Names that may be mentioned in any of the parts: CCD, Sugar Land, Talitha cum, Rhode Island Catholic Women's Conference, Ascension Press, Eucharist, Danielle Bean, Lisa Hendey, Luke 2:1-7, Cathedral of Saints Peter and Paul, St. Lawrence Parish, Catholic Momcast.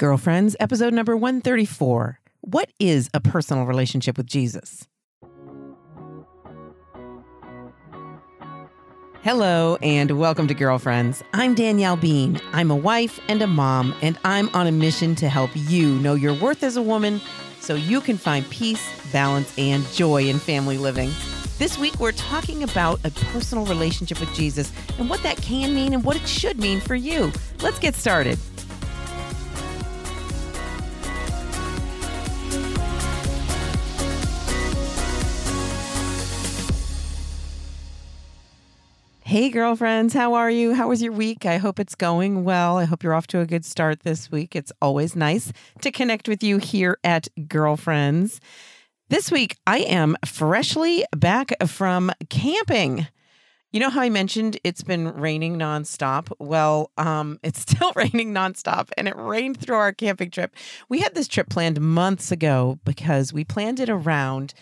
Girlfriends, episode number 134. What is a personal relationship with Jesus? Hello and welcome to Girlfriends. I'm Danielle Bean. I'm a wife and a mom, and I'm on a mission to help you know your worth as a woman so you can find peace, balance, and joy in family living. This week, we're talking about a personal relationship with Jesus and what that can mean and what it should mean for you. Let's get started. Hey, girlfriends, how are you? How was your week? I hope it's going well. I hope you're off to a good start this week. It's always nice to connect with you here at Girlfriends. This week, I am freshly back from camping. You know how I mentioned it's been raining nonstop? Well, it's still raining nonstop, and it rained through our camping trip. We had this trip planned months ago because we planned it around...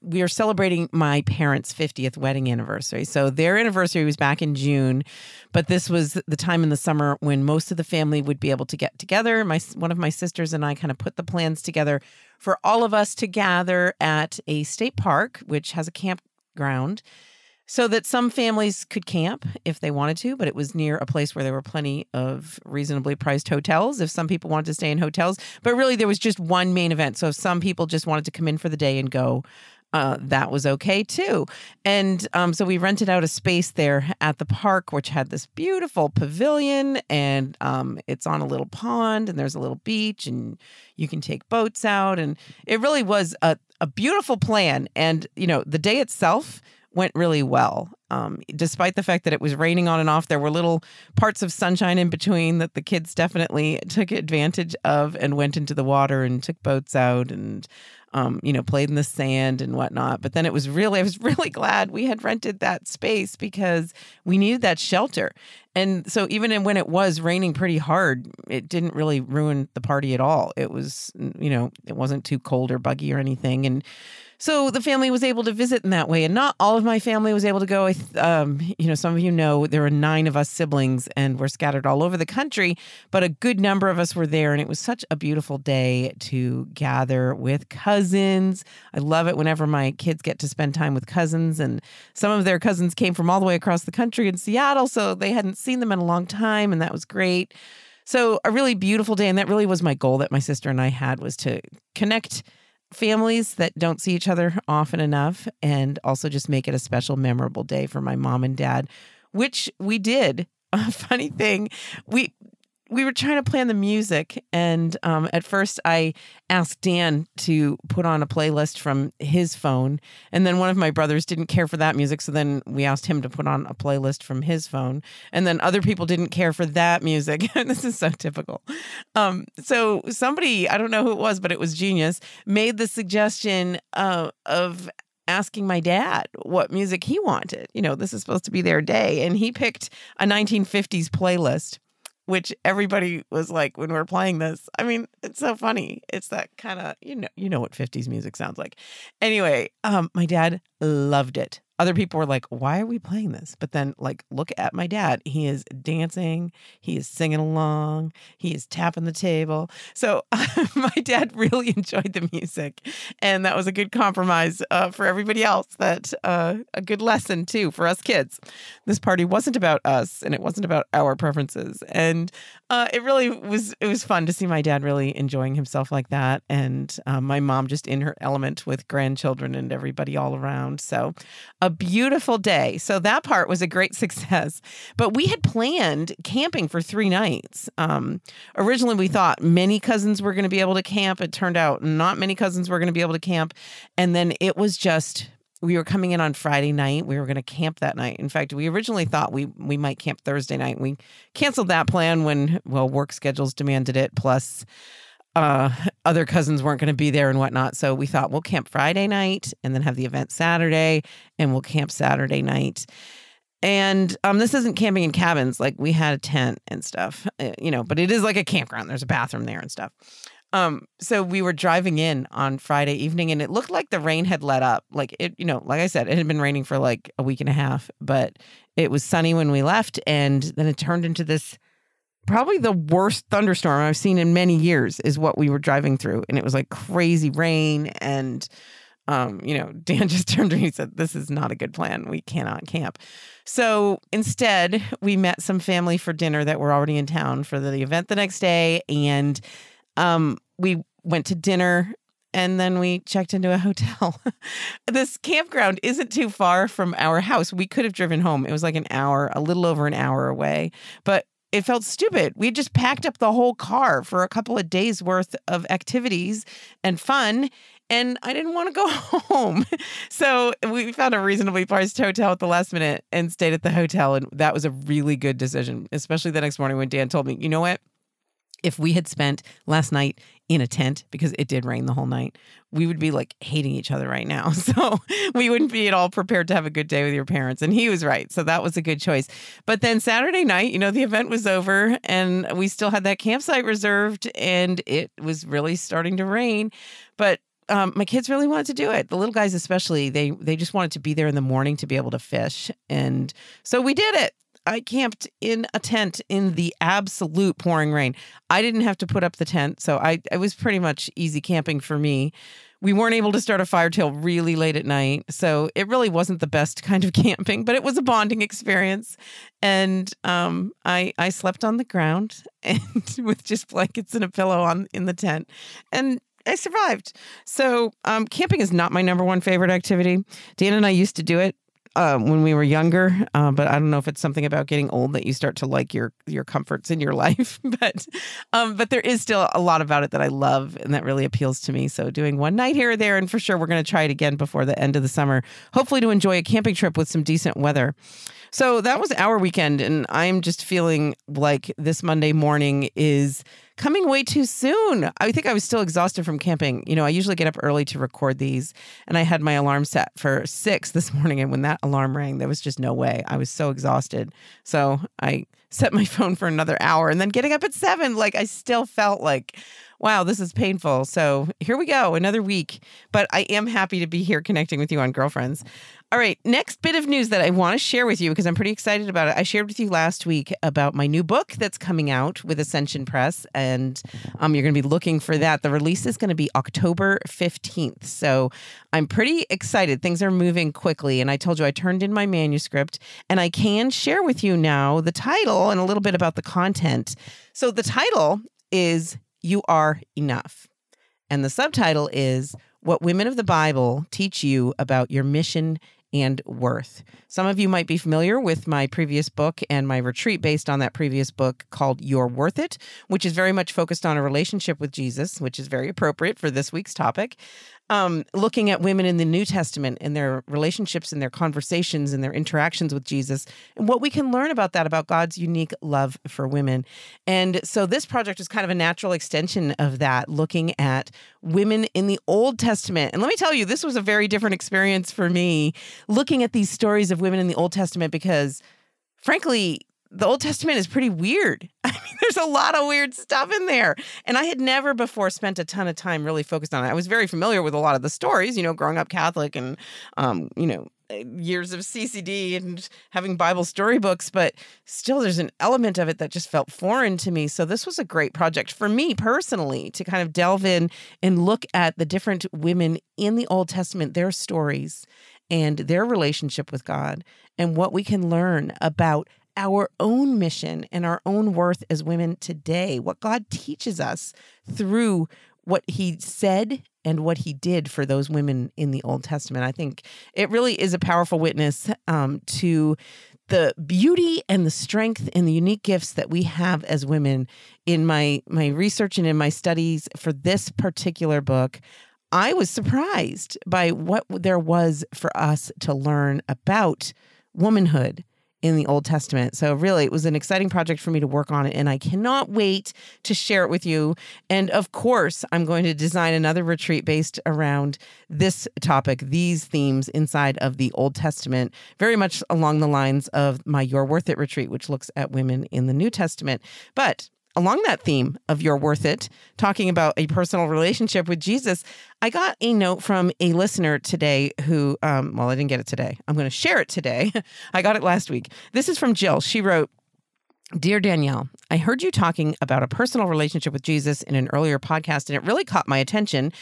we are celebrating my parents' 50th wedding anniversary. So their anniversary was back in June, but this was the time in the summer when most of the family would be able to get together. One of my sisters and I kind of put the plans together for all of us to gather at a state park, which has a campground, so that some families could camp if they wanted to, but it was near a place where there were plenty of reasonably priced hotels if some people wanted to stay in hotels. But really, there was just one main event. So if some people just wanted to come in for the day and go, that was okay too. And so we rented out a space there at the park, which had this beautiful pavilion, and it's on a little pond, and there's a little beach, and you can take boats out. And it really was a beautiful plan. And, you know, the day itself went really well. Despite the fact that it was raining on and off, there were little parts of sunshine in between that the kids definitely took advantage of and went into the water and took boats out and, played in the sand and whatnot. But then I was really glad we had rented that space because we needed that shelter. And so even when it was raining pretty hard, it didn't really ruin the party at all. It was, it wasn't too cold or buggy or anything. And so the family was able to visit in that way. And not all of my family was able to go. Some of you know there were 9 of us siblings and we're scattered all over the country, but a good number of us were there. And it was such a beautiful day to gather with cousins. I love it whenever my kids get to spend time with cousins. And some of their cousins came from all the way across the country in Seattle, so they hadn't seen them in a long time. And that was great. So a really beautiful day. And that really was my goal that my sister and I had, was to connect families that don't see each other often enough, and also just make it a special, memorable day for my mom and dad, which we did. A funny thing, we were trying to plan the music, and at first I asked Dan to put on a playlist from his phone, and then one of my brothers didn't care for that music, so then we asked him to put on a playlist from his phone, and then other people didn't care for that music. This is so typical. So somebody, I don't know who it was, but it was genius, made the suggestion of asking my dad what music he wanted. This is supposed to be their day, and he picked a 1950s playlist, which everybody was like, when we're playing this, I mean, it's so funny. It's that kind of, you know what 50s music sounds like. Anyway, my dad loved it. Other people were like, why are we playing this? But then, look at my dad. He is dancing. He is singing along. He is tapping the table. So my dad really enjoyed the music. And that was a good compromise for everybody else. That a good lesson, too, for us kids. This party wasn't about us, and it wasn't about our preferences. And it was fun to see my dad really enjoying himself like that. And my mom just in her element with grandchildren and everybody all around. So a beautiful day. So that part was a great success. But we had planned camping for 3 nights. Originally, we thought many cousins were going to be able to camp. It turned out not many cousins were going to be able to camp. And then it was just... we were coming in on Friday night. We were going to camp that night. In fact, we originally thought we might camp Thursday night. We canceled that plan when, work schedules demanded it. Plus, other cousins weren't going to be there and whatnot. So we thought we'll camp Friday night and then have the event Saturday, and we'll camp Saturday night. And this isn't camping in cabins. We had a tent and stuff, but it is like a campground. There's a bathroom there and stuff. So we were driving in on Friday evening, and it looked like the rain had let up. Like I said, it had been raining for like a week and a half, but it was sunny when we left. And then it turned into this probably the worst thunderstorm I've seen in many years is what we were driving through. And it was like crazy rain. And, you know, Dan just turned to me and said, this is not a good plan. We cannot camp. So instead, we met some family for dinner that were already in town for the event the next day. And we went to dinner and then we checked into a hotel. This campground isn't too far from our house. We could have driven home. It was like an hour, a little over an hour away. But it felt stupid. We just packed up the whole car for a couple of days worth of activities and fun. And I didn't want to go home. So we found a reasonably priced hotel at the last minute and stayed at the hotel. And that was a really good decision, especially the next morning when Dan told me, you know what? If we had spent last night in a tent, because it did rain the whole night, we would be like hating each other right now. So we wouldn't be at all prepared to have a good day with your parents. And he was right. So that was a good choice. But then Saturday night, you know, the event was over and we still had that campsite reserved and it was really starting to rain. But my kids really wanted to do it. The little guys especially, they just wanted to be there in the morning to be able to fish. And so we did it. I camped in a tent in the absolute pouring rain. I didn't have to put up the tent, so I was pretty much easy camping for me. We weren't able to start a fire till really late at night, so it really wasn't the best kind of camping, but it was a bonding experience. And I slept on the ground and with just blankets and a pillow in the tent, and I survived. So camping is not my number one favorite activity. Dan and I used to do it when we were younger, but I don't know if it's something about getting old that you start to like your comforts in your life. But there is still a lot about it that I love and that really appeals to me. So doing one night here or there, and for sure we're going to try it again before the end of the summer, hopefully to enjoy a camping trip with some decent weather. So that was our weekend, and I'm just feeling like this Monday morning is coming way too soon. I think I was still exhausted from camping. You know, I usually get up early to record these, and I had my alarm set for 6 this morning, and when that alarm rang, there was just no way. I was so exhausted. So I set my phone for another hour, and then getting up at 7, like I still felt like, wow, this is painful. So here we go, another week. But I am happy to be here connecting with you on Girlfriends. All right, next bit of news that I want to share with you because I'm pretty excited about it. I shared with you last week about my new book that's coming out with Ascension Press, and you're going to be looking for that. The release is going to be October 15th, so I'm pretty excited. Things are moving quickly, and I told you I turned in my manuscript, and I can share with you now the title and a little bit about the content. So the title is You Are Enough. And the subtitle is What Women of the Bible Teach You About Your Mission and Worth. Some of you might be familiar with my previous book and my retreat based on that previous book called You're Worth It, which is very much focused on a relationship with Jesus, which is very appropriate for this week's topic. Looking at women in the New Testament and their relationships and their conversations and their interactions with Jesus and what we can learn about that, about God's unique love for women. And so this project is kind of a natural extension of that, looking at women in the Old Testament. And let me tell you, this was a very different experience for me, looking at these stories of women in the Old Testament, because frankly, the Old Testament is pretty weird. I mean, there's a lot of weird stuff in there. And I had never before spent a ton of time really focused on it. I was very familiar with a lot of the stories, you know, growing up Catholic and, you know, years of CCD and having Bible storybooks, but still there's an element of it that just felt foreign to me. So this was a great project for me personally to kind of delve in and look at the different women in the Old Testament, their stories and their relationship with God and what we can learn about our own mission and our own worth as women today, what God teaches us through what he said and what he did for those women in the Old Testament. I think it really is a powerful witness to the beauty and the strength and the unique gifts that we have as women. In my research and in my studies for this particular book, I was surprised by what there was for us to learn about womanhood in the Old Testament. So really, it was an exciting project for me to work on it, and I cannot wait to share it with you. And of course, I'm going to design another retreat based around this topic, these themes inside of the Old Testament, very much along the lines of my You're Worth It retreat, which looks at women in the New Testament. But along that theme of You're Worth It, talking about a personal relationship with Jesus, I got a note from a listener today who, well, I didn't get it today. I'm going to share it today. I got it last week. This is from Jill. She wrote, Dear Danielle, I heard you talking about a personal relationship with Jesus in an earlier podcast, and it really caught my attention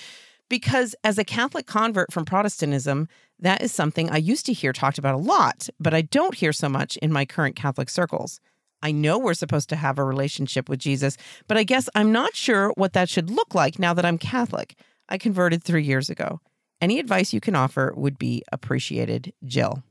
because as a Catholic convert from Protestantism, that is something I used to hear talked about a lot, but I don't hear so much in my current Catholic circles. I know we're supposed to have a relationship with Jesus, but I guess I'm not sure what that should look like now that I'm Catholic. I converted 3 years ago. Any advice you can offer would be appreciated, Jill.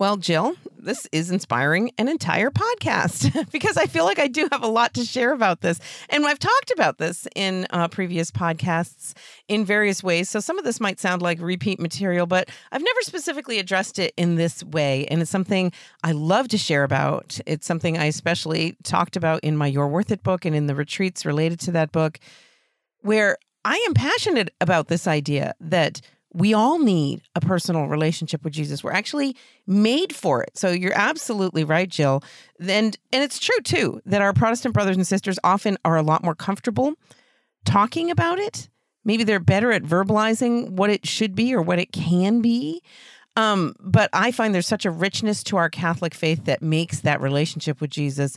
Well, Jill, this is inspiring an entire podcast because I feel like I do have a lot to share about this. And I've talked about this in previous podcasts in various ways. So some of this might sound like repeat material, but I've never specifically addressed it in this way. And it's something I love to share about. It's something I especially talked about in my You're Worth It book and in the retreats related to that book, where I am passionate about this idea that we all need a personal relationship with Jesus. We're actually made for it. So you're absolutely right, Jill. And it's true, too, that our Protestant brothers and sisters often are a lot more comfortable talking about it. Maybe they're better at verbalizing what it should be or what it can be. But I find there's such a richness to our Catholic faith that makes that relationship with Jesus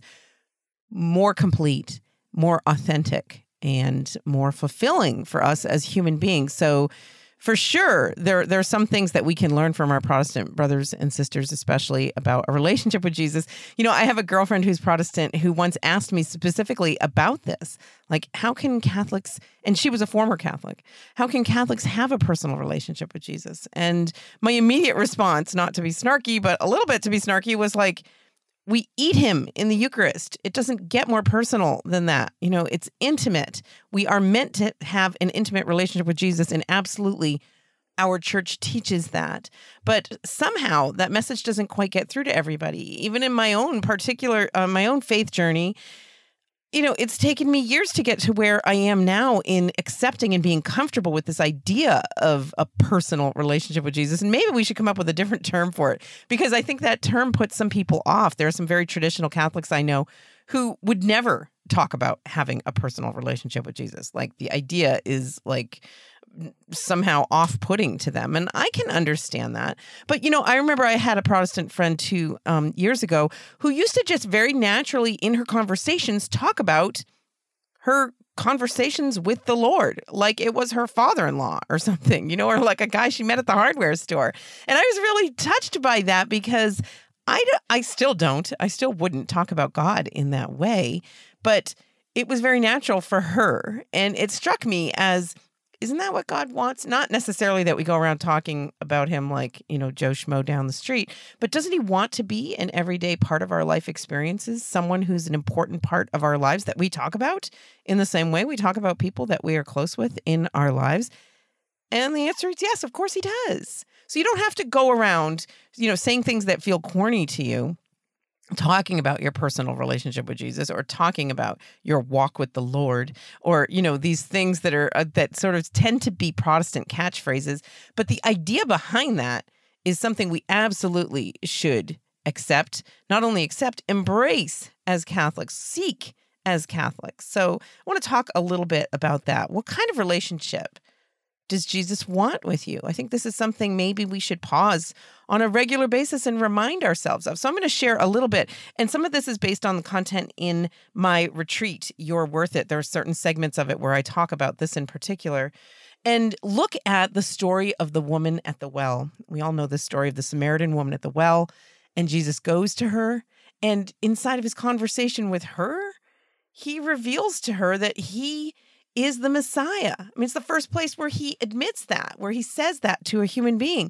more complete, more authentic, and more fulfilling for us as human beings. So for sure, there are some things that we can learn from our Protestant brothers and sisters, especially about a relationship with Jesus. You know, I have a girlfriend who's Protestant who once asked me specifically about this. Like, how can Catholics, and she was a former Catholic, how can Catholics have a personal relationship with Jesus? And my immediate response, not to be snarky, but a little bit to be snarky, was like, we eat him in the Eucharist. It doesn't get more personal than that. You know, it's intimate. We are meant to have an intimate relationship with Jesus, and absolutely our church teaches that. But somehow that message doesn't quite get through to everybody. Even in my own particular, my own faith journey, you know, it's taken me years to get to where I am now in accepting and being comfortable with this idea of a personal relationship with Jesus. And maybe we should come up with a different term for it, because I think that term puts some people off. There are some very traditional Catholics I know who would never talk about having a personal relationship with Jesus. Like, the idea is like somehow off-putting to them. And I can understand that. But, you know, I remember I had a Protestant friend 2 years ago who used to just very naturally in her conversations talk about her conversations with the Lord, like it was her father-in-law or something, you know, or like a guy she met at the hardware store. And I was really touched by that because I still wouldn't talk about God in that way. But it was very natural for her. And it struck me as, isn't that what God wants? Not necessarily that we go around talking about him like, you know, Joe Schmo down the street, but doesn't he want to be an everyday part of our life experiences, someone who's an important part of our lives that we talk about in the same way we talk about people that we are close with in our lives? And the answer is yes, of course he does. So you don't have to go around, you know, saying things that feel corny to you, talking about your personal relationship with Jesus, or talking about your walk with the Lord, or, you know, these things that are that sort of tend to be Protestant catchphrases. But the idea behind that is something we absolutely should accept, not only accept, embrace as Catholics, seek as Catholics. So I want to talk a little bit about that. What kind of relationship does Jesus want with you? I think this is something maybe we should pause on a regular basis and remind ourselves of. So I'm going to share a little bit. And some of this is based on the content in my retreat, You're Worth It. There are certain segments of it where I talk about this in particular. And look at the story of the woman at the well. We all know the story of the Samaritan woman at the well. And Jesus goes to her. And inside of his conversation with her, he reveals to her that he is the Messiah. I mean, it's the first place where he admits that, where he says that to a human being.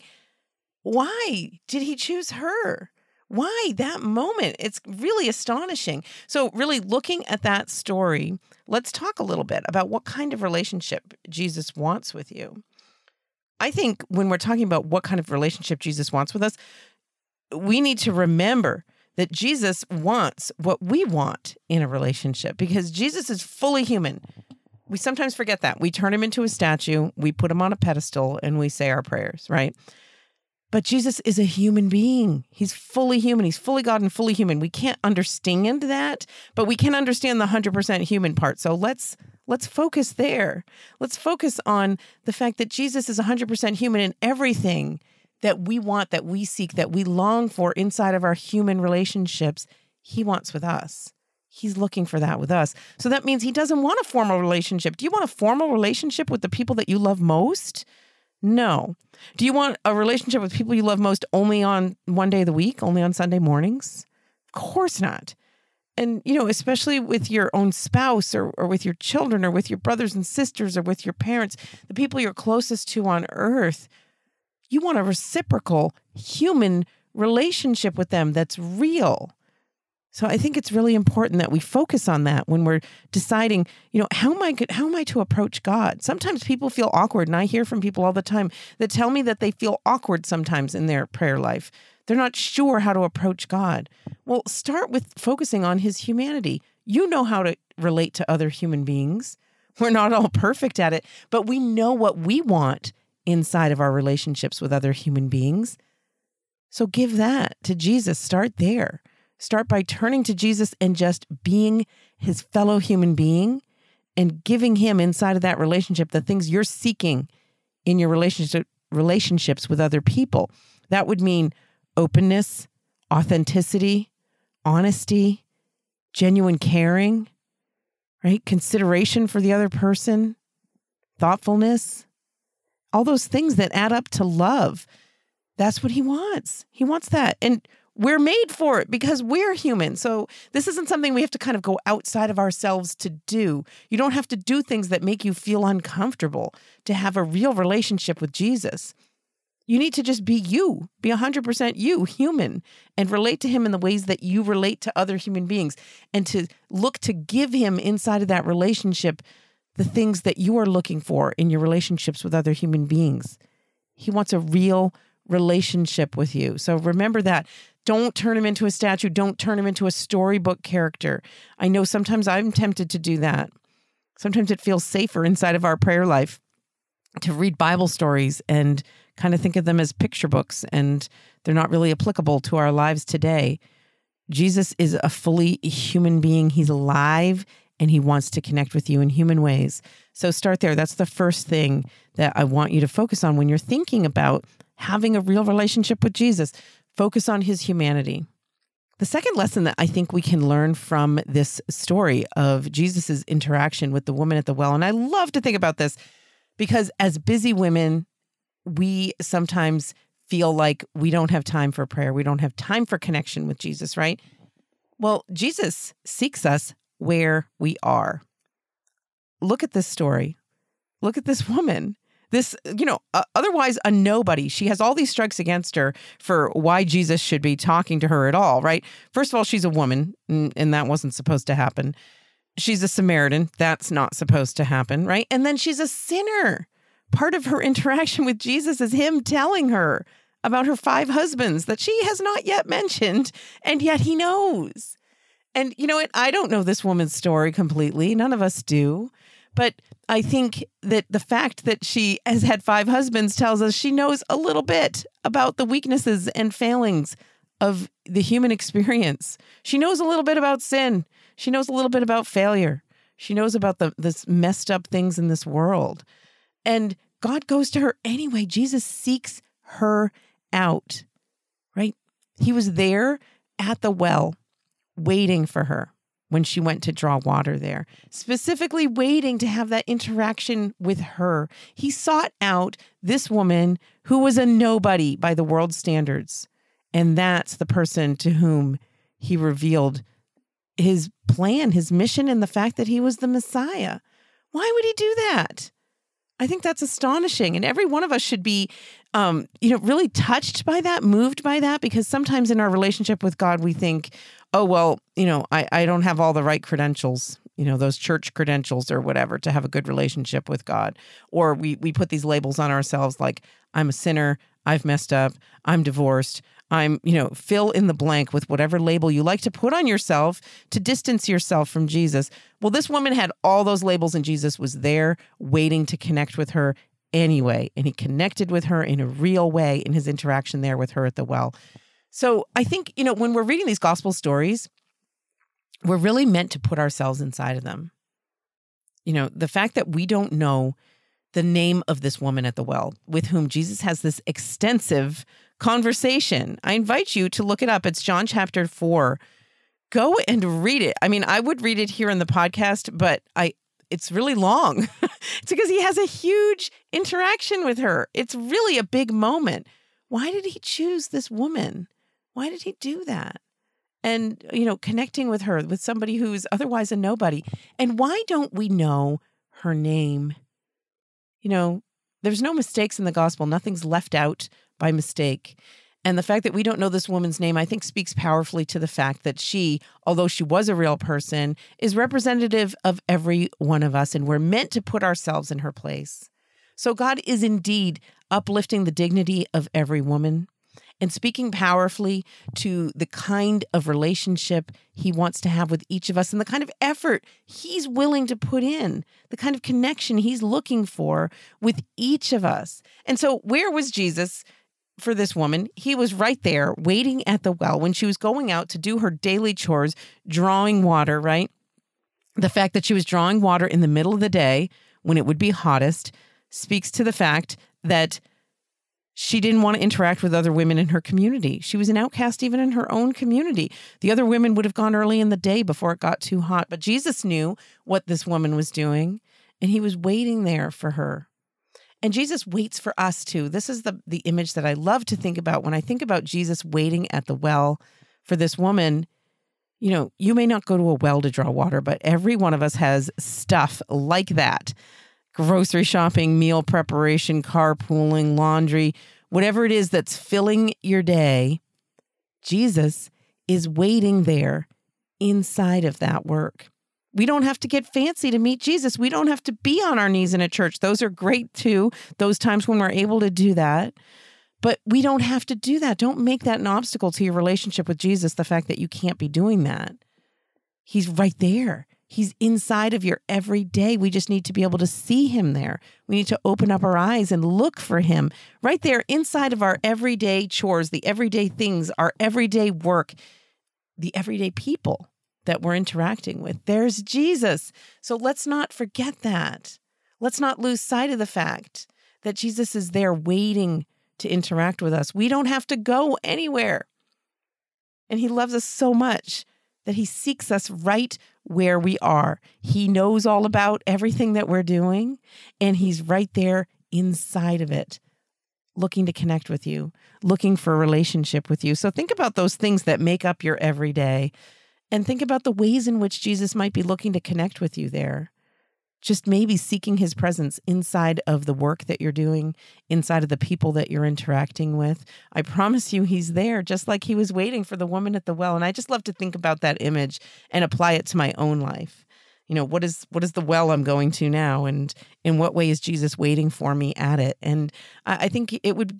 Why did he choose her? Why that moment? It's really astonishing. So really looking at that story, let's talk a little bit about what kind of relationship Jesus wants with you. I think when we're talking about what kind of relationship Jesus wants with us, we need to remember that Jesus wants what we want in a relationship, because Jesus is fully human. We sometimes forget that. We turn him into a statue, we put him on a pedestal, and we say our prayers, right? But Jesus is a human being. He's fully human. He's fully God and fully human. We can't understand that, but we can understand the 100% human part. So let's focus there. Let's focus on the fact that Jesus is 100% human, in everything that we want, that we seek, that we long for inside of our human relationships, he wants with us. He's looking for that with us. So that means he doesn't want a formal relationship. Do you want a formal relationship with the people that you love most? No. Do you want a relationship with people you love most only on one day of the week, only on Sunday mornings? Of course not. And, you know, especially with your own spouse or with your children or with your brothers and sisters or with your parents, the people you're closest to on earth, you want a reciprocal human relationship with them that's real. So I think it's really important that we focus on that when we're deciding, you know, how am I to approach God? Sometimes people feel awkward, and I hear from people all the time that tell me that they feel awkward sometimes in their prayer life. They're not sure how to approach God. Well, start with focusing on his humanity. You know how to relate to other human beings. We're not all perfect at it, but we know what we want inside of our relationships with other human beings. So give that to Jesus. Start there. Start by turning to Jesus and just being his fellow human being and giving him inside of that relationship the things you're seeking in your relationships with other people. That would mean openness, authenticity, honesty, genuine caring, right? Consideration for the other person, thoughtfulness, all those things that add up to love. That's what he wants. He wants that. And we're made for it because we're human. So this isn't something we have to kind of go outside of ourselves to do. You don't have to do things that make you feel uncomfortable to have a real relationship with Jesus. You need to just be you, be 100% you, human, and relate to him in the ways that you relate to other human beings, and to look to give him inside of that relationship the things that you are looking for in your relationships with other human beings. He wants a real relationship with you. So remember that. Don't turn him into a statue. Don't turn him into a storybook character. I know sometimes I'm tempted to do that. Sometimes it feels safer inside of our prayer life to read Bible stories and kind of think of them as picture books, and they're not really applicable to our lives today. Jesus is a fully human being. He's alive, and he wants to connect with you in human ways. So start there. That's the first thing that I want you to focus on when you're thinking about having a real relationship with Jesus. Focus on his humanity. The second lesson that I think we can learn from this story of Jesus's interaction with the woman at the well, and I love to think about this because as busy women, we sometimes feel like we don't have time for prayer. We don't have time for connection with Jesus, right? Well, Jesus seeks us where we are. Look at this story. Look at this woman. This, you know, otherwise a nobody. She has all these strikes against her for why Jesus should be talking to her at all, right? First of all, she's a woman, and that wasn't supposed to happen. She's a Samaritan. That's not supposed to happen, right? And then she's a sinner. Part of her interaction with Jesus is him telling her about her 5 husbands that she has not yet mentioned, and yet he knows. And you know what? I don't know this woman's story completely. None of us do. But I think that the fact that she has had 5 husbands tells us she knows a little bit about the weaknesses and failings of the human experience. She knows a little bit about sin. She knows a little bit about failure. She knows about this messed up things in this world. And God goes to her anyway. Jesus seeks her out, right? He was there at the well waiting for her when she went to draw water there, specifically waiting to have that interaction with her. He sought out this woman who was a nobody by the world's standards. And that's the person to whom he revealed his plan, his mission, and the fact that he was the Messiah. Why would he do that? I think that's astonishing. And every one of us should be, really touched by that, moved by that, because sometimes in our relationship with God, we think, oh, well, you know, I don't have all the right credentials, you know, those church credentials or whatever to have a good relationship with God. Or we put these labels on ourselves like, I'm a sinner, I've messed up, I'm divorced, I'm, you know, fill in the blank with whatever label you like to put on yourself to distance yourself from Jesus. Well, this woman had all those labels, and Jesus was there waiting to connect with her anyway. And he connected with her in a real way in his interaction there with her at the well. So I think, you know, when we're reading these gospel stories, we're really meant to put ourselves inside of them. You know, the fact that we don't know the name of this woman at the well with whom Jesus has this extensive conversation, I invite you to look it up. It's John chapter 4. go and read it. I mean, I would read it here in the podcast, but it's really long. It's because he has a huge interaction with her. It's really a big moment. Why did he choose this woman? Why did he do that? And, you know, connecting with her, with somebody who's otherwise a nobody. And why don't we know her name? You know, there's no mistakes in the gospel. Nothing's left out by mistake. And the fact that we don't know this woman's name, I think, speaks powerfully to the fact that she, although she was a real person, is representative of every one of us, and we're meant to put ourselves in her place. So God is indeed uplifting the dignity of every woman and speaking powerfully to the kind of relationship he wants to have with each of us and the kind of effort he's willing to put in, the kind of connection he's looking for with each of us. And so where was Jesus for this woman? He was right there waiting at the well when she was going out to do her daily chores, drawing water, right? The fact that she was drawing water in the middle of the day when it would be hottest speaks to the fact that she didn't want to interact with other women in her community. She was an outcast even in her own community. The other women would have gone early in the day before it got too hot, but Jesus knew what this woman was doing, and he was waiting there for her. And Jesus waits for us too. This is the image that I love to think about when I think about Jesus waiting at the well for this woman. You know, you may not go to a well to draw water, but every one of us has stuff like that. Grocery shopping, meal preparation, carpooling, laundry, whatever it is that's filling your day, Jesus is waiting there inside of that work. We don't have to get fancy to meet Jesus. We don't have to be on our knees in a church. Those are great too, those times when we're able to do that. But we don't have to do that. Don't make that an obstacle to your relationship with Jesus, the fact that you can't be doing that. He's right there. He's inside of your every day. We just need to be able to see him there. We need to open up our eyes and look for him right there inside of our everyday chores, the everyday things, our everyday work, the everyday people that we're interacting with. There's Jesus. So let's not forget that. Let's not lose sight of the fact that Jesus is there waiting to interact with us. We don't have to go anywhere. And he loves us so much that he seeks us right where we are. He knows all about everything that we're doing, and he's right there inside of it, looking to connect with you, looking for a relationship with you. So think about those things that make up your everyday. And think about the ways in which Jesus might be looking to connect with you there. Just maybe seeking his presence inside of the work that you're doing, inside of the people that you're interacting with. I promise you he's there, just like he was waiting for the woman at the well. And I just love to think about that image and apply it to my own life. You know, what is the well I'm going to now? And in what way is Jesus waiting for me at it? And I think it would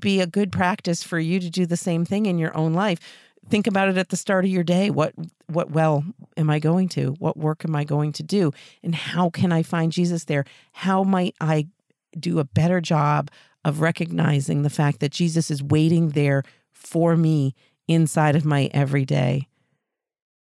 be a good practice for you to do the same thing in your own life. Think about it at the start of your day. What well am I going to? What work am I going to do? And how can I find Jesus there? How might I do a better job of recognizing the fact that Jesus is waiting there for me inside of my everyday?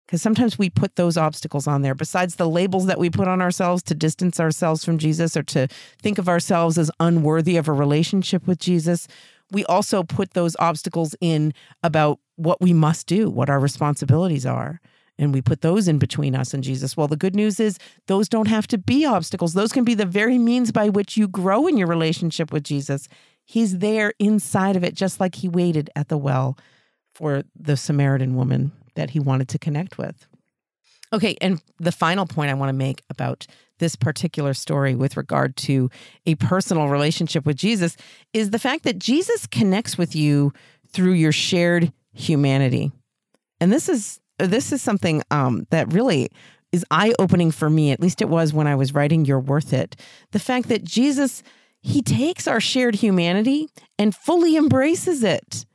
Because sometimes we put those obstacles on there. Besides the labels that we put on ourselves to distance ourselves from Jesus or to think of ourselves as unworthy of a relationship with Jesus, we also put those obstacles in about what we must do, what our responsibilities are. And we put those in between us and Jesus. Well, the good news is those don't have to be obstacles. Those can be the very means by which you grow in your relationship with Jesus. He's there inside of it, just like he waited at the well for the Samaritan woman that he wanted to connect with. Okay, and the final point I want to make about this particular story with regard to a personal relationship with Jesus is the fact that Jesus connects with you through your shared humanity. And this is something that really is eye-opening for me, at least it was when I was writing You're Worth It. The fact that Jesus, he takes our shared humanity and fully embraces it.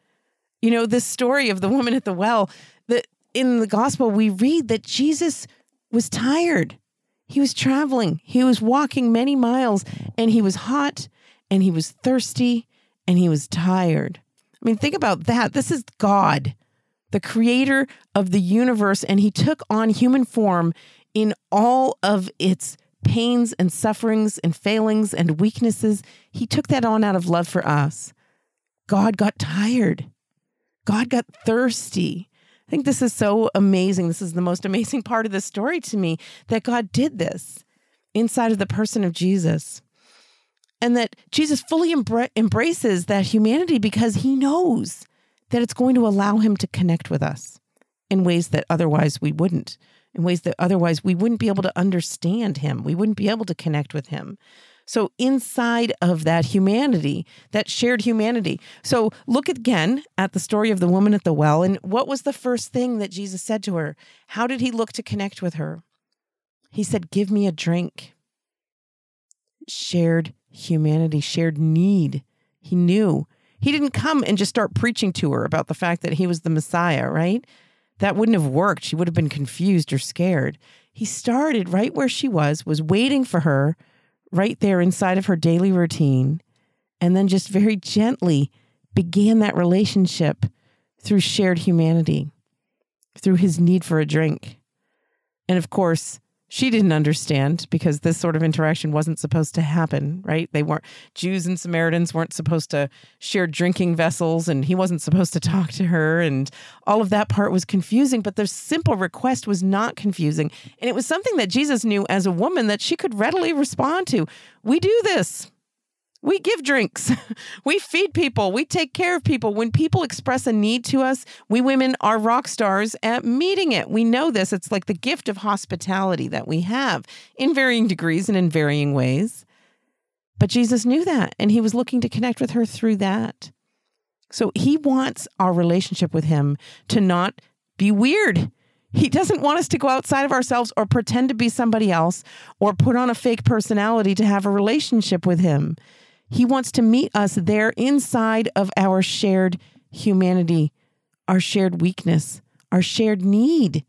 You know, this story of the woman at the well, that in the gospel we read that Jesus was tired. He was traveling, he was walking many miles, and he was hot, and he was thirsty, and he was tired. I mean, think about that. This is God, the creator of the universe, and he took on human form in all of its pains and sufferings and failings and weaknesses. He took that on out of love for us. God got tired. God got thirsty. I think this is so amazing. This is the most amazing part of the story to me, that God did this inside of the person of Jesus, and that Jesus fully embraces that humanity because he knows that it's going to allow him to connect with us in ways that otherwise we wouldn't, in ways that otherwise we wouldn't be able to understand him. We wouldn't be able to connect with him. So inside of that humanity, that shared humanity. So look again at the story of the woman at the well, and what was the first thing that Jesus said to her? How did he look to connect with her? He said, "Give me a drink." Shared humanity, shared need. He knew. He didn't come and just start preaching to her about the fact that he was the Messiah, right? That wouldn't have worked. She would have been confused or scared. He started right where she was waiting for her, right there inside of her daily routine, and then just very gently began that relationship through shared humanity, through his need for a drink. And of course, she didn't understand, because this sort of interaction wasn't supposed to happen, right? They weren't, Jews and Samaritans weren't supposed to share drinking vessels, and he wasn't supposed to talk to her, and all of that part was confusing, but the simple request was not confusing. And it was something that Jesus knew as a woman that she could readily respond to. We do this. We give drinks, we feed people, we take care of people. When people express a need to us, we women are rock stars at meeting it. We know this. It's like the gift of hospitality that we have in varying degrees and in varying ways. But Jesus knew that, and he was looking to connect with her through that. So he wants our relationship with him to not be weird. He doesn't want us to go outside of ourselves or pretend to be somebody else or put on a fake personality to have a relationship with him. He wants to meet us there inside of our shared humanity, our shared weakness, our shared need.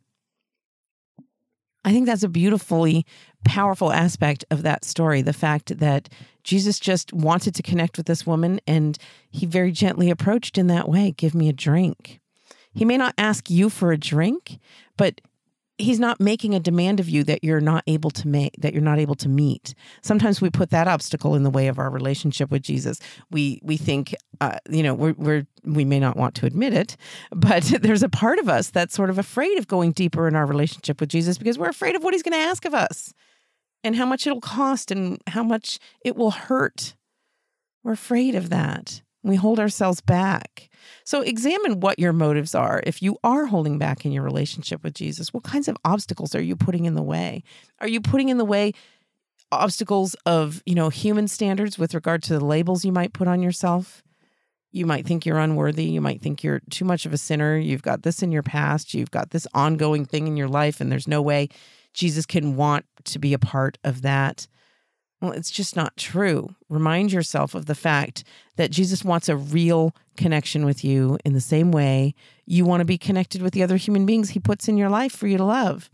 I think that's a beautifully powerful aspect of that story, the fact that Jesus just wanted to connect with this woman, and he very gently approached in that way, "Give me a drink." He may not ask you for a drink, but he's not making a demand of you that you're not able to make, that you're not able to meet. Sometimes we put that obstacle in the way of our relationship with Jesus. We think, we may not want to admit it, but there's a part of us that's sort of afraid of going deeper in our relationship with Jesus because we're afraid of what he's going to ask of us and how much it'll cost and how much it will hurt. We're afraid of that. We hold ourselves back. So examine what your motives are. If you are holding back in your relationship with Jesus, what kinds of obstacles are you putting in the way? Are you putting in the way obstacles of, human standards with regard to the labels you might put on yourself? You might think you're unworthy. You might think you're too much of a sinner. You've got this in your past. You've got this ongoing thing in your life, and there's no way Jesus can want to be a part of that. Well, it's just not true. Remind yourself of the fact that Jesus wants a real connection with you in the same way you want to be connected with the other human beings he puts in your life for you to love.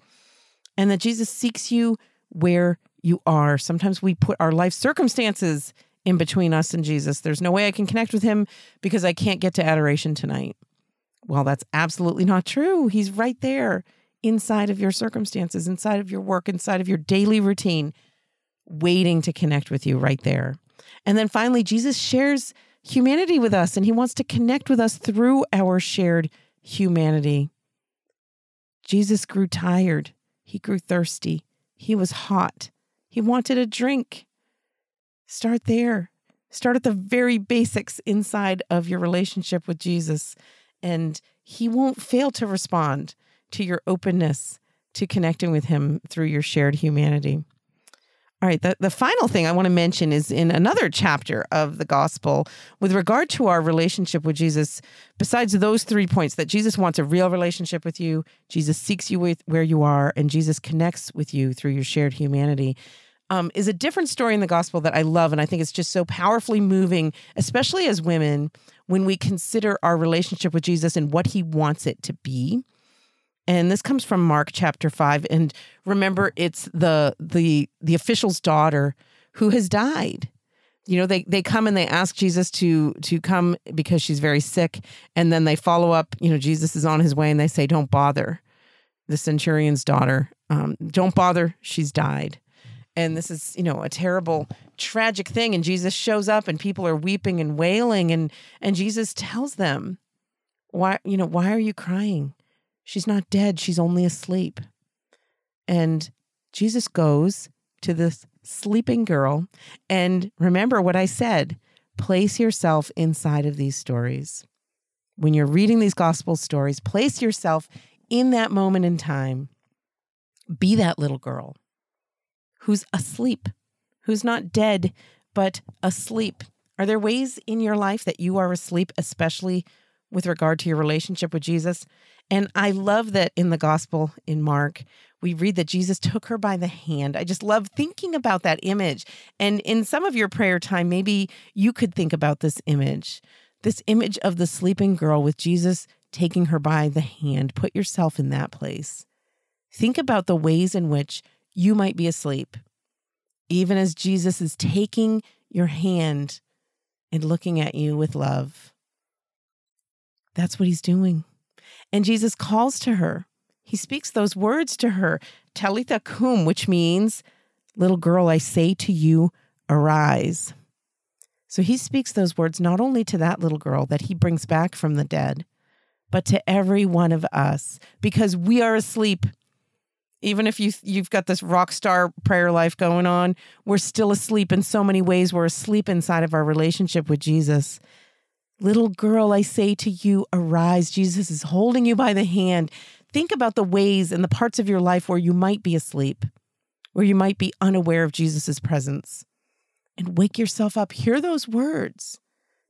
And that Jesus seeks you where you are. Sometimes we put our life circumstances in between us and Jesus. There's no way I can connect with him because I can't get to adoration tonight. Well, that's absolutely not true. He's right there inside of your circumstances, inside of your work, inside of your daily routine, waiting to connect with you right there. And then finally, Jesus shares humanity with us, and he wants to connect with us through our shared humanity. Jesus grew tired. He grew thirsty. He was hot. He wanted a drink. Start there. Start at the very basics inside of your relationship with Jesus, and he won't fail to respond to your openness to connecting with him through your shared humanity. All right, the final thing I want to mention is in another chapter of the gospel with regard to our relationship with Jesus, besides those 3 points, that Jesus wants a real relationship with you, Jesus seeks you where you are, and Jesus connects with you through your shared humanity, is a different story in the gospel that I love, and I think it's just so powerfully moving, especially as women, when we consider our relationship with Jesus and what he wants it to be. And this comes from Mark chapter 5. And remember, it's the official's daughter who has died. They come and they ask Jesus to come because she's very sick. And then they follow up, Jesus is on his way, and they say, "Don't bother." The centurion's daughter, "Don't bother, she's died." And this is, a terrible, tragic thing. And Jesus shows up, and people are weeping and wailing. And Jesus tells them, why are you crying? She's not dead. She's only asleep. And Jesus goes to this sleeping girl. And remember what I said, place yourself inside of these stories. When you're reading these gospel stories, place yourself in that moment in time. Be that little girl who's asleep, who's not dead, but asleep. Are there ways in your life that you are asleep, especially with regard to your relationship with Jesus? And I love that in the gospel in Mark, we read that Jesus took her by the hand. I just love thinking about that image. And in some of your prayer time, maybe you could think about this image of the sleeping girl with Jesus taking her by the hand. Put yourself in that place. Think about the ways in which you might be asleep, even as Jesus is taking your hand and looking at you with love. That's what he's doing. And Jesus calls to her. He speaks those words to her, Talitha cum, which means, little girl, I say to you, arise. So he speaks those words not only to that little girl that he brings back from the dead, but to every one of us, because we are asleep. Even if you've got this rock star prayer life going on, we're still asleep in so many ways. We're asleep inside of our relationship with Jesus. Little girl, I say to you, arise. Jesus is holding you by the hand. Think about the ways and the parts of your life where you might be asleep, where you might be unaware of Jesus's presence. And wake yourself up. Hear those words.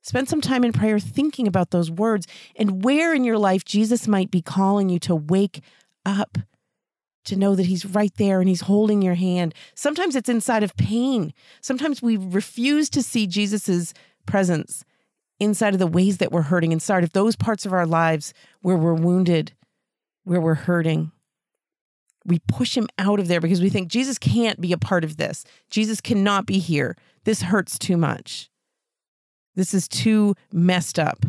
Spend some time in prayer thinking about those words and where in your life Jesus might be calling you to wake up, to know that he's right there and he's holding your hand. Sometimes it's inside of pain. Sometimes we refuse to see Jesus's presence inside of the ways that we're hurting, inside of those parts of our lives where we're wounded, where we're hurting. We push him out of there because we think Jesus can't be a part of this. Jesus cannot be here. This hurts too much. This is too messed up,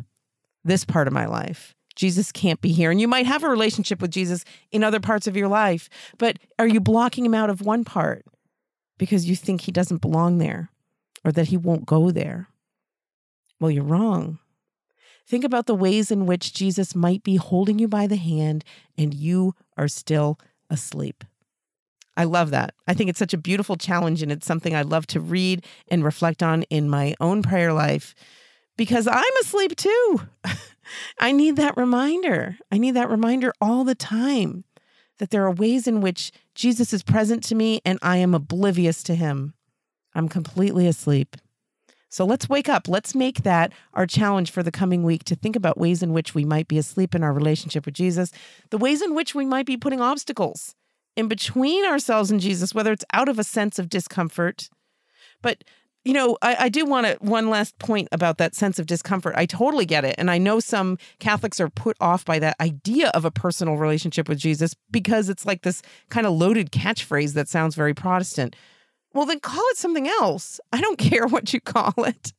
this part of my life. Jesus can't be here. And you might have a relationship with Jesus in other parts of your life, but are you blocking him out of one part because you think he doesn't belong there or that he won't go there? Well, you're wrong. Think about the ways in which Jesus might be holding you by the hand and you are still asleep. I love that. I think it's such a beautiful challenge, and it's something I love to read and reflect on in my own prayer life because I'm asleep too. I need that reminder. I need that reminder all the time that there are ways in which Jesus is present to me and I am oblivious to him. I'm completely asleep. So let's wake up. Let's make that our challenge for the coming week, to think about ways in which we might be asleep in our relationship with Jesus, the ways in which we might be putting obstacles in between ourselves and Jesus, whether it's out of a sense of discomfort. But, you know, I do want to, one last point about that sense of discomfort. I totally get it. And I know some Catholics are put off by that idea of a personal relationship with Jesus because it's like this kind of loaded catchphrase that sounds very Protestant. Well, then call it something else. I don't care what you call it.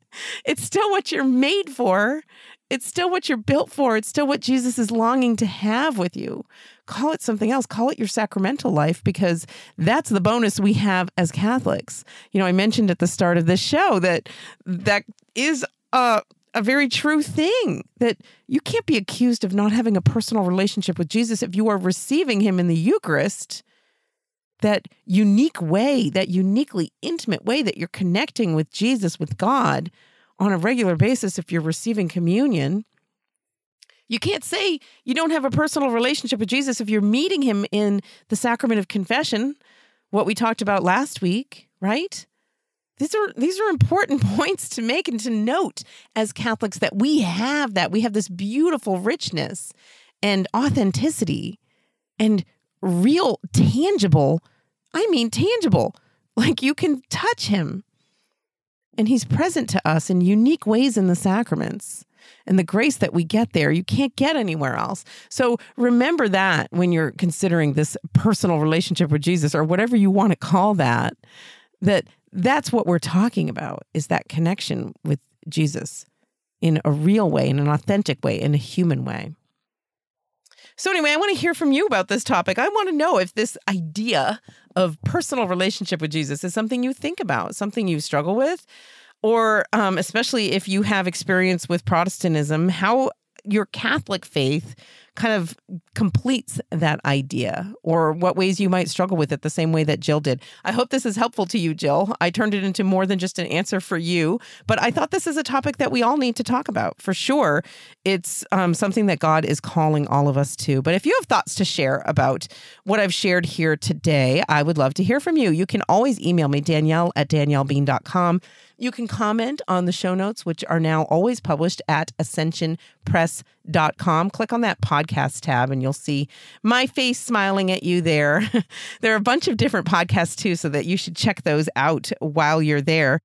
It's still what you're made for. It's still what you're built for. It's still what Jesus is longing to have with you. Call it something else. Call it your sacramental life, because that's the bonus we have as Catholics. You know, I mentioned at the start of this show that is a very true thing, that you can't be accused of not having a personal relationship with Jesus if you are receiving him in the Eucharist. That unique way, that uniquely intimate way that you're connecting with Jesus, with God, on a regular basis if you're receiving communion. You can't say you don't have a personal relationship with Jesus if you're meeting him in the sacrament of confession, what we talked about last week, right? These are important points to make and to note as Catholics, that we have that. We have this beautiful richness and authenticity and real, tangible, tangible, like you can touch him. And he's present to us in unique ways in the sacraments. And the grace that we get there, you can't get anywhere else. So remember that when you're considering this personal relationship with Jesus, or whatever you want to call that, that's what we're talking about, is that connection with Jesus in a real way, in an authentic way, in a human way. So anyway, I want to hear from you about this topic. I want to know if this idea of personal relationship with Jesus is something you think about, something you struggle with, or especially if you have experience with Protestantism, how your Catholic faith kind of completes that idea, or what ways you might struggle with it the same way that Jill did. I hope this is helpful to you, Jill. I turned it into more than just an answer for you, but I thought this is a topic that we all need to talk about for sure. It's something that God is calling all of us to. But if you have thoughts to share about what I've shared here today, I would love to hear from you. You can always email me, Danielle@daniellebean.com. You can comment on the show notes, which are now always published at ascensionpress.com. Click on that podcast tab and you'll see my face smiling at you there. There are a bunch of different podcasts too, so that you should check those out while you're there.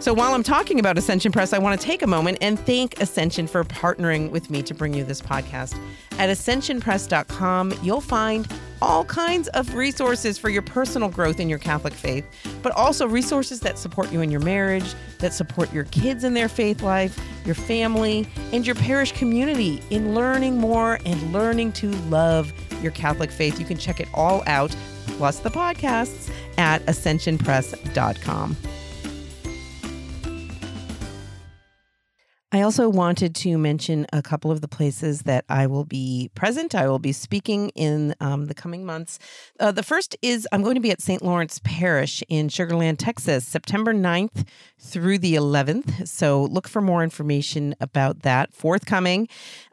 So while I'm talking about Ascension Press, I want to take a moment and thank Ascension for partnering with me to bring you this podcast. At ascensionpress.com, you'll find all kinds of resources for your personal growth in your Catholic faith, but also resources that support you in your marriage, that support your kids in their faith life, your family, and your parish community in learning more and learning to love your Catholic faith. You can check it all out, plus the podcasts, at ascensionpress.com. I also wanted to mention a couple of the places that I will be present. I will be speaking in the coming months. The first is I'm going to be at St. Lawrence Parish in Sugar Land, Texas, September 9th through the 11th. So look for more information about that forthcoming.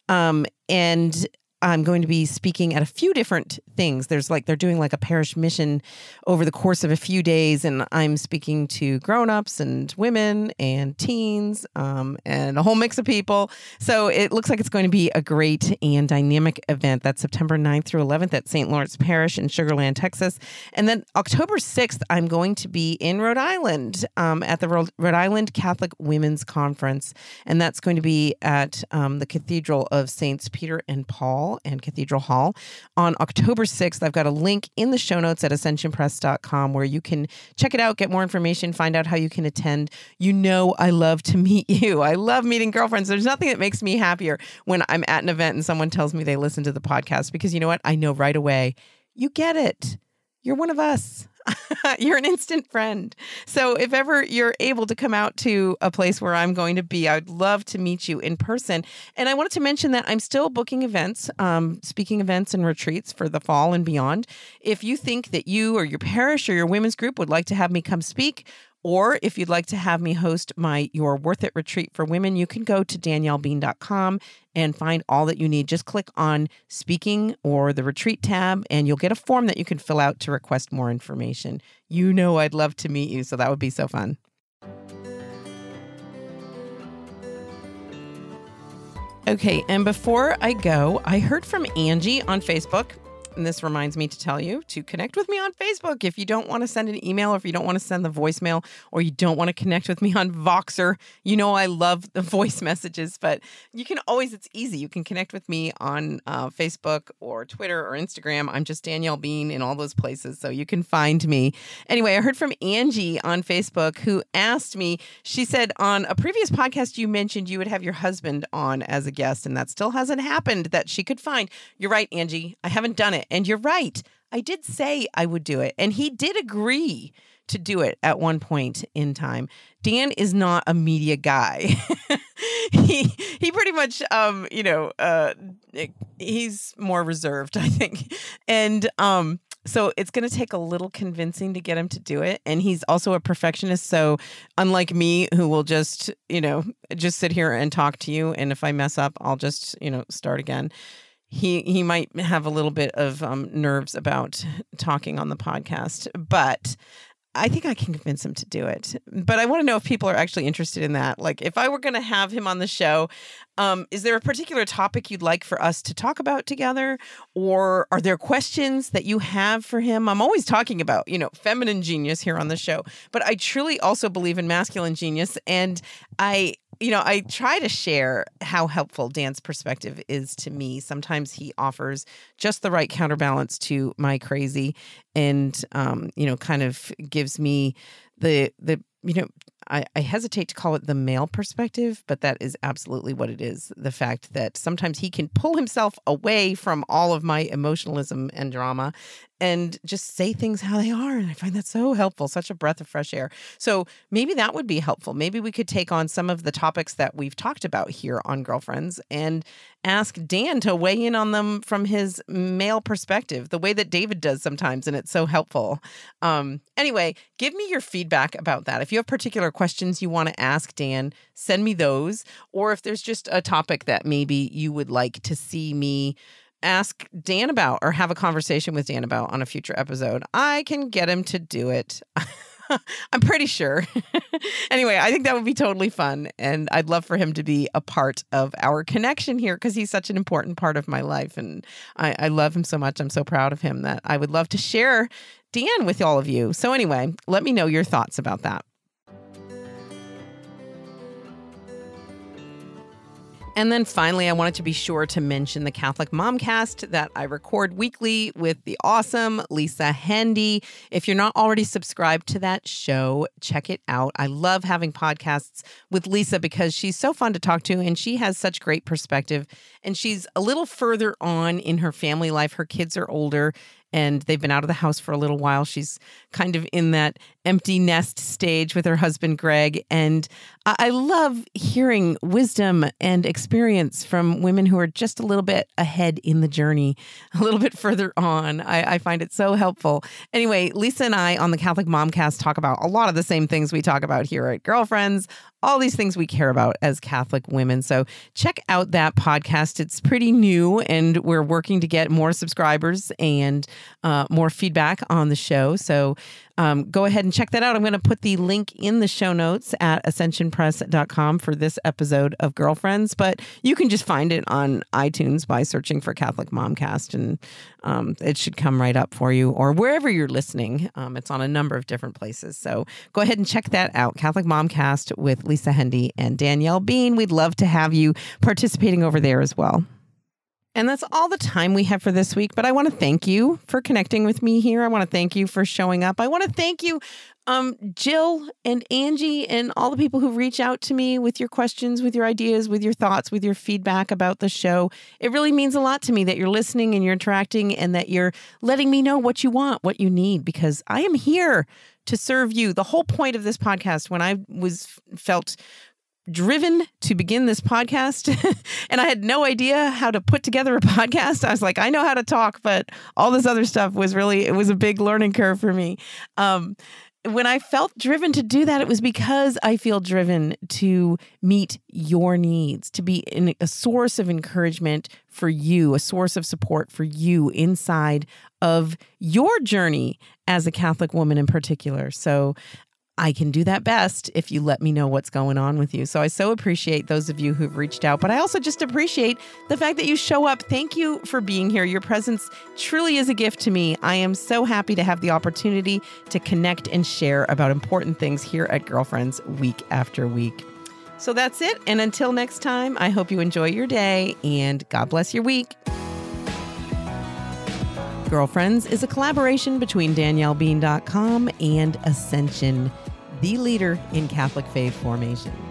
And I'm going to be speaking at a few different things. They're doing like a parish mission over the course of a few days, and I'm speaking to grown-ups and women and teens and a whole mix of people. So it looks like it's going to be a great and dynamic event. That's September 9th through 11th at St. Lawrence Parish in Sugar Land, Texas. And then October 6th, I'm going to be in Rhode Island at the Rhode Island Catholic Women's Conference, and that's going to be at the Cathedral of Saints Peter and Paul and Cathedral Hall on October 6th. I've got a link in the show notes at ascensionpress.com where you can check it out, get more information, find out how you can attend. You know, I love to meet you. I love meeting girlfriends. There's nothing that makes me happier when I'm at an event and someone tells me they listen to the podcast, because you know what? I know right away, you get it. You're one of us. You're an instant friend. So if ever you're able to come out to a place where I'm going to be, I'd love to meet you in person. And I wanted to mention that I'm still booking events, speaking events and retreats for the fall and beyond. If you think that you or your parish or your women's group would like to have me come speak, or if you'd like to have me host my Your Worth It retreat for women, you can go to daniellebean.com and find all that you need. Just click on speaking or the retreat tab, and you'll get a form that you can fill out to request more information. You know, I'd love to meet you, so that would be so fun. Okay, and before I go, I heard from Angie on Facebook. And this reminds me to tell you to connect with me on Facebook. If you don't want to send an email, or if you don't want to send the voicemail, or you don't want to connect with me on Voxer, you know I love the voice messages, but you can always, it's easy. You can connect with me on Facebook or Twitter or Instagram. I'm just Danielle Bean in all those places, so you can find me. Anyway, I heard from Angie on Facebook, who asked me, she said, on a previous podcast, you mentioned you would have your husband on as a guest, and that still hasn't happened that she could find. You're right, Angie. I haven't done it. And you're right. I did say I would do it. And he did agree to do it at one point in time. Dan is not a media guy. He pretty much, he's more reserved, I think. And so it's going to take a little convincing to get him to do it. And he's also a perfectionist. So unlike me, who will just sit here and talk to you. And if I mess up, I'll just, start again. He might have a little bit of nerves about talking on the podcast, but I think I can convince him to do it. But I want to know if people are actually interested in that. Like, if I were going to have him on the show, is there a particular topic you'd like for us to talk about together? Or are there questions that you have for him? I'm always talking about, feminine genius here on the show, but I truly also believe in masculine genius. And I try to share how helpful Dan's perspective is to me. Sometimes he offers just the right counterbalance to my crazy and, kind of gives me the I hesitate to call it the male perspective, but that is absolutely what it is. The fact that sometimes he can pull himself away from all of my emotionalism and drama and just say things how they are. And I find that so helpful, such a breath of fresh air. So maybe that would be helpful. Maybe we could take on some of the topics that we've talked about here on Girlfriends and ask Dan to weigh in on them from his male perspective, the way that David does sometimes, and it's so helpful. Anyway, give me your feedback about that. If you have particular questions you want to ask Dan, send me those. Or if there's just a topic that maybe you would like to see me ask Dan about or have a conversation with Dan about on a future episode, I can get him to do it. I'm pretty sure. Anyway, I think that would be totally fun. And I'd love for him to be a part of our connection here because he's such an important part of my life. And I love him so much. I'm so proud of him that I would love to share Dan with all of you. So anyway, let me know your thoughts about that. And then finally, I wanted to be sure to mention the Catholic Momcast that I record weekly with the awesome Lisa Hendey. If you're not already subscribed to that show, check it out. I love having podcasts with Lisa because she's so fun to talk to and she has such great perspective. And she's a little further on in her family life. Her kids are older and they've been out of the house for a little while. She's kind of in that empty nest stage with her husband, Greg. And I love hearing wisdom and experience from women who are just a little bit ahead in the journey, a little bit further on. I find it so helpful. Anyway, Lisa and I on the Catholic Momcast talk about a lot of the same things we talk about here at Girlfriends, all these things we care about as Catholic women. So check out that podcast. It's pretty new and we're working to get more subscribers and more feedback on the show. So go ahead and check that out. I'm going to put the link in the show notes at ascensionpress.com for this episode of Girlfriends, but you can just find it on iTunes by searching for Catholic Momcast and it should come right up for you or wherever you're listening. It's on a number of different places. So go ahead and check that out. Catholic Momcast with Lisa Hendey and Danielle Bean. We'd love to have you participating over there as well. And that's all the time we have for this week. But I want to thank you for connecting with me here. I want to thank you for showing up. I want to thank you, Jill and Angie and all the people who reach out to me with your questions, with your ideas, with your thoughts, with your feedback about the show. It really means a lot to me that you're listening and you're interacting and that you're letting me know what you want, what you need, because I am here to serve you. The whole point of this podcast, when I felt driven to begin this podcast and I had no idea how to put together a podcast. I was like, I know how to talk, but all this other stuff was really, it was a big learning curve for me. When I felt driven to do that, it was because I feel driven to meet your needs, to be a source of encouragement for you, a source of support for you inside of your journey as a Catholic woman in particular. So I can do that best if you let me know what's going on with you. So I so appreciate those of you who've reached out, but I also just appreciate the fact that you show up. Thank you for being here. Your presence truly is a gift to me. I am so happy to have the opportunity to connect and share about important things here at Girlfriends week after week. So that's it. And until next time, I hope you enjoy your day and God bless your week. Girlfriends is a collaboration between DanielleBean.com and Ascension, the leader in Catholic faith formation.